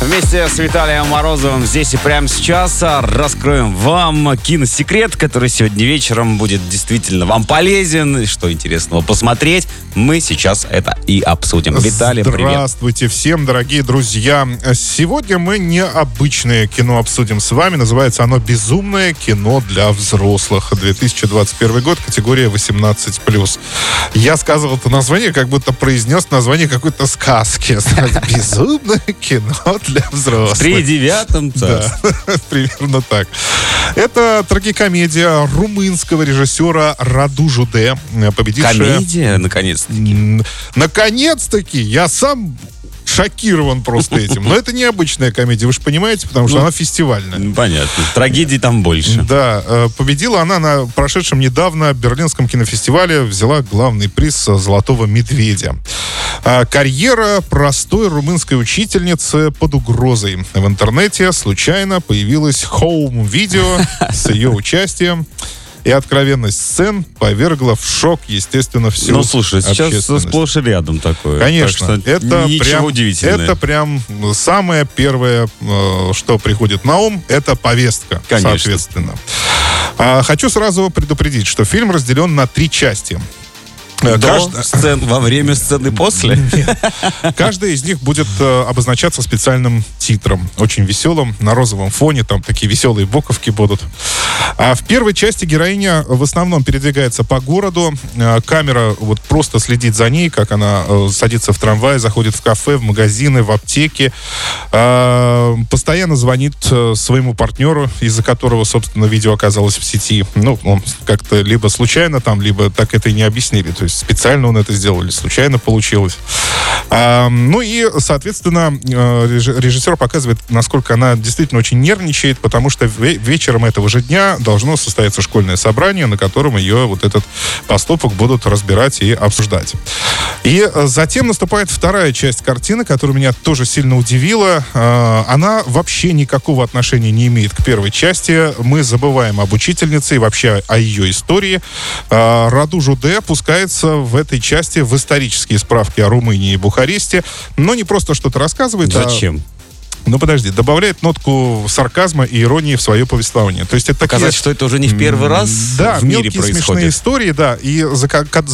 Вместе с Виталием Морозовым здесь и прямо сейчас раскроем вам киносекрет, который сегодня вечером будет действительно вам полезен. Что интересного посмотреть, мы сейчас это и обсудим. Виталий, привет. Здравствуйте всем, дорогие друзья. Сегодня мы необычное кино обсудим с вами. Называется оно «Безумное кино для взрослых». 2021 год, категория 18+. Я сказал это название, как будто произнес название какой-то сказки. «Безумное кино для взрослых». В 39-м царстве. Да, примерно так. Это трагикомедия румынского режиссера Раду Жуде, победившая... Комедия, наконец-таки. Наконец-таки! Я сам... шокирован просто этим. Но это необычная комедия, вы же понимаете, потому что она фестивальная. Понятно. Трагедий там больше. Да. Победила она на прошедшем недавно Берлинском кинофестивале, взяла главный приз «Золотого медведя». Карьера простой румынской учительницы под угрозой. В интернете случайно появилось хоум-видео с ее участием. И откровенность сцен повергла в шок, естественно, всю общественность. Сейчас сплошь и рядом такое. Конечно. Так это прям удивительное. Это прям самое первое, что приходит на ум, это повестка, конечно, соответственно. Хочу сразу предупредить, что фильм разделен на 3 части. Сцен, во время сцены, после? Каждая из них будет обозначаться специальным титром. Очень веселым, на розовом фоне. Там такие веселые буковки будут. А в первой части героиня в основном передвигается по городу. Камера вот просто следит за ней, как она садится в трамвай, заходит в кафе, в магазины, в аптеки. Постоянно звонит своему партнеру, из-за которого, собственно, видео оказалось в сети. Ну, он как-то либо случайно там, либо так это и не объяснили. То есть специально он это сделал или случайно получилось. Ну и, соответственно, режиссер показывает, насколько она действительно очень нервничает, потому что вечером этого же дня должно состояться школьное собрание, на котором ее вот этот поступок будут разбирать и обсуждать. И затем наступает вторая часть картины, которая меня тоже сильно удивила. Она вообще никакого отношения не имеет к первой части. Мы забываем об учительнице и вообще о ее истории. Раду Жуде пускает в этой части в исторические справки о Румынии и Бухаресте, но не просто что-то рассказывает. Зачем? Ну, подожди, добавляет нотку сарказма и иронии в свое повествование. То есть это показать, такие... что это уже не в первый раз в мире происходит. Да, мелкие смешные истории, да, и за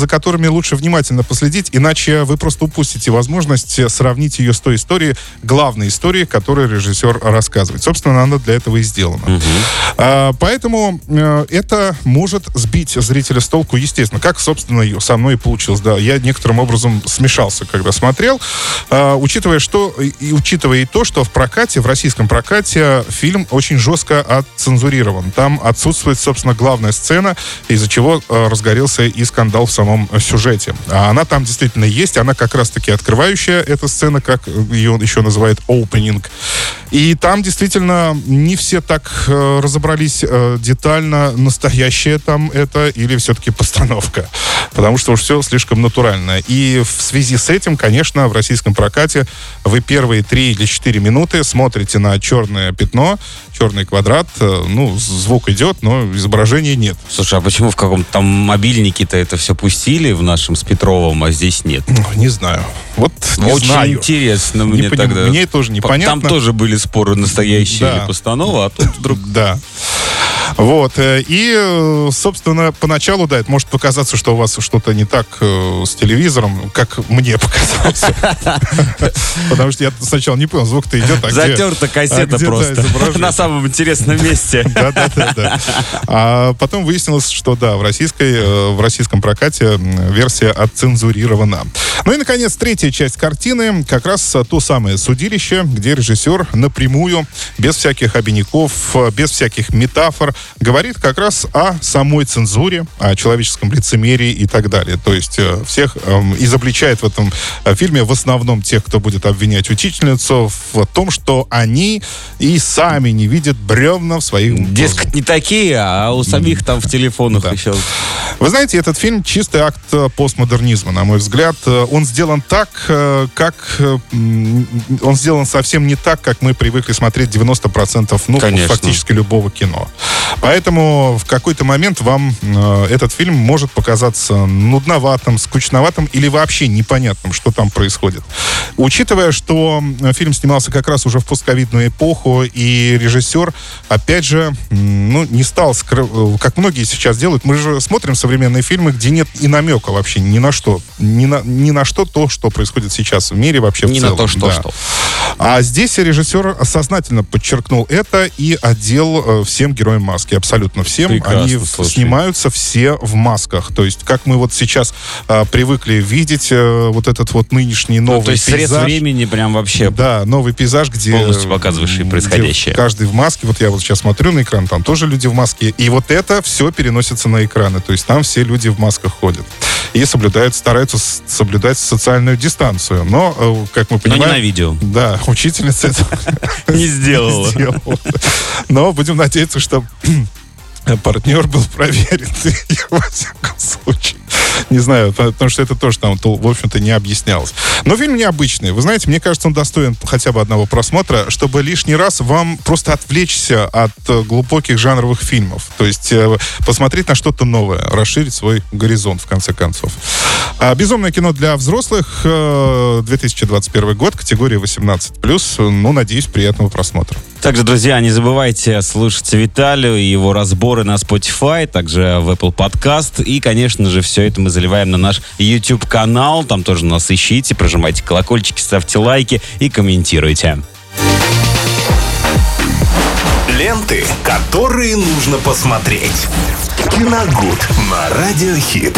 которыми лучше внимательно последить, иначе вы просто упустите возможность сравнить ее с той историей, главной историей, которую режиссер рассказывает. Собственно, она для этого и сделана. Угу. Поэтому это может сбить зрителя с толку, естественно, как, собственно, со мной и получилось. Да, я некоторым образом смешался, когда смотрел, учитывая и то, что в российском прокате фильм очень жестко отцензурирован. Там отсутствует, собственно, главная сцена, из-за чего разгорелся и скандал в самом сюжете. А она там действительно есть, она как раз-таки открывающая эта сцена, как ее еще называют opening. И там действительно не все так разобрались детально, настоящее там это или все-таки постановка. Потому что уж все слишком натурально. И в связи с этим, конечно, в российском прокате вы первые 3 или 4 минуты смотрите на черное пятно, черный квадрат, ну, звук идет, но изображения нет. Слушай, а почему в каком-то там мобильнике-то это все пустили в нашем с Петровым, а здесь нет? Ну, не знаю. Вот не очень знаю. Интересно не мне тогда. Мне тоже непонятно. Там тоже были споры, настоящие или постанова, а тут вдруг... Да. Вот. И, собственно, поначалу, да, это может показаться, что у вас что-то не так с телевизором, как мне показалось. Потому что я сначала не понял, звук-то идет, а где... Затерта кассета просто. На самом интересном месте. Да-да-да. А потом выяснилось, что, да, в российском прокате версия отцензурирована. Ну и, наконец, третья часть картины, как раз то самое судилище, где режиссер напрямую, без всяких обиняков, без всяких метафор, говорит как раз о самой цензуре, о человеческом лицемерии и так далее. То есть всех изобличает в этом фильме в основном тех, кто будет обвинять учительницу в том, что они и сами не видят бревна в своих... Дескать, не такие, а у самих там в телефонах еще... Вы знаете, этот фильм чистый акт постмодернизма, на мой взгляд. Он сделан так, как... Он сделан совсем не так, как мы привыкли смотреть 90% фактически любого кино. Поэтому в какой-то момент вам этот фильм может показаться нудноватым, скучноватым или вообще непонятным, что там происходит. Учитывая, что фильм снимался как раз уже в постковидную эпоху, и режиссер, опять же, не стал скрывать, как многие сейчас делают. Мы же смотрим современные фильмы, где нет и намека вообще ни на что. Ни на что то, что происходит сейчас в мире вообще в целом. Ни на то, что. А здесь режиссер сознательно подчеркнул это и одел всем героям маски. Абсолютно всем. Прекрасно, они снимаются все в масках. То есть, как мы вот сейчас привыкли видеть вот этот вот нынешний новый то есть пейзаж. Средств времени прям вообще. Да, новый пейзаж, где... Полностью показывающий происходящее. Каждый в маске. Вот я вот сейчас смотрю на экран, там тоже люди в маске. И вот это все переносится на экраны. То есть, там все люди в масках ходят. И стараются соблюдать социальную дистанцию. Но, как мы понимаем... Но не на видео. Да, учительница это не сделала. Но будем надеяться, что партнер был проверен. Во всяком случае. Не знаю, потому что это тоже там, в общем-то, не объяснялось. Но фильм необычный. Вы знаете, мне кажется, он достоин хотя бы одного просмотра, чтобы лишний раз вам просто отвлечься от глубоких жанровых фильмов. То есть посмотреть на что-то новое, расширить свой горизонт, в конце концов. «Безумное кино для взрослых», 2021 год, категория 18+. Надеюсь, приятного просмотра. Также, друзья, не забывайте слушать Виталию и его разборы на Spotify, также в Apple Podcast. И, конечно же, все это мы заливаем на наш YouTube-канал. Там тоже нас ищите, прожимайте колокольчики, ставьте лайки и комментируйте. Ленты, которые нужно посмотреть. Киногуд на радиохит.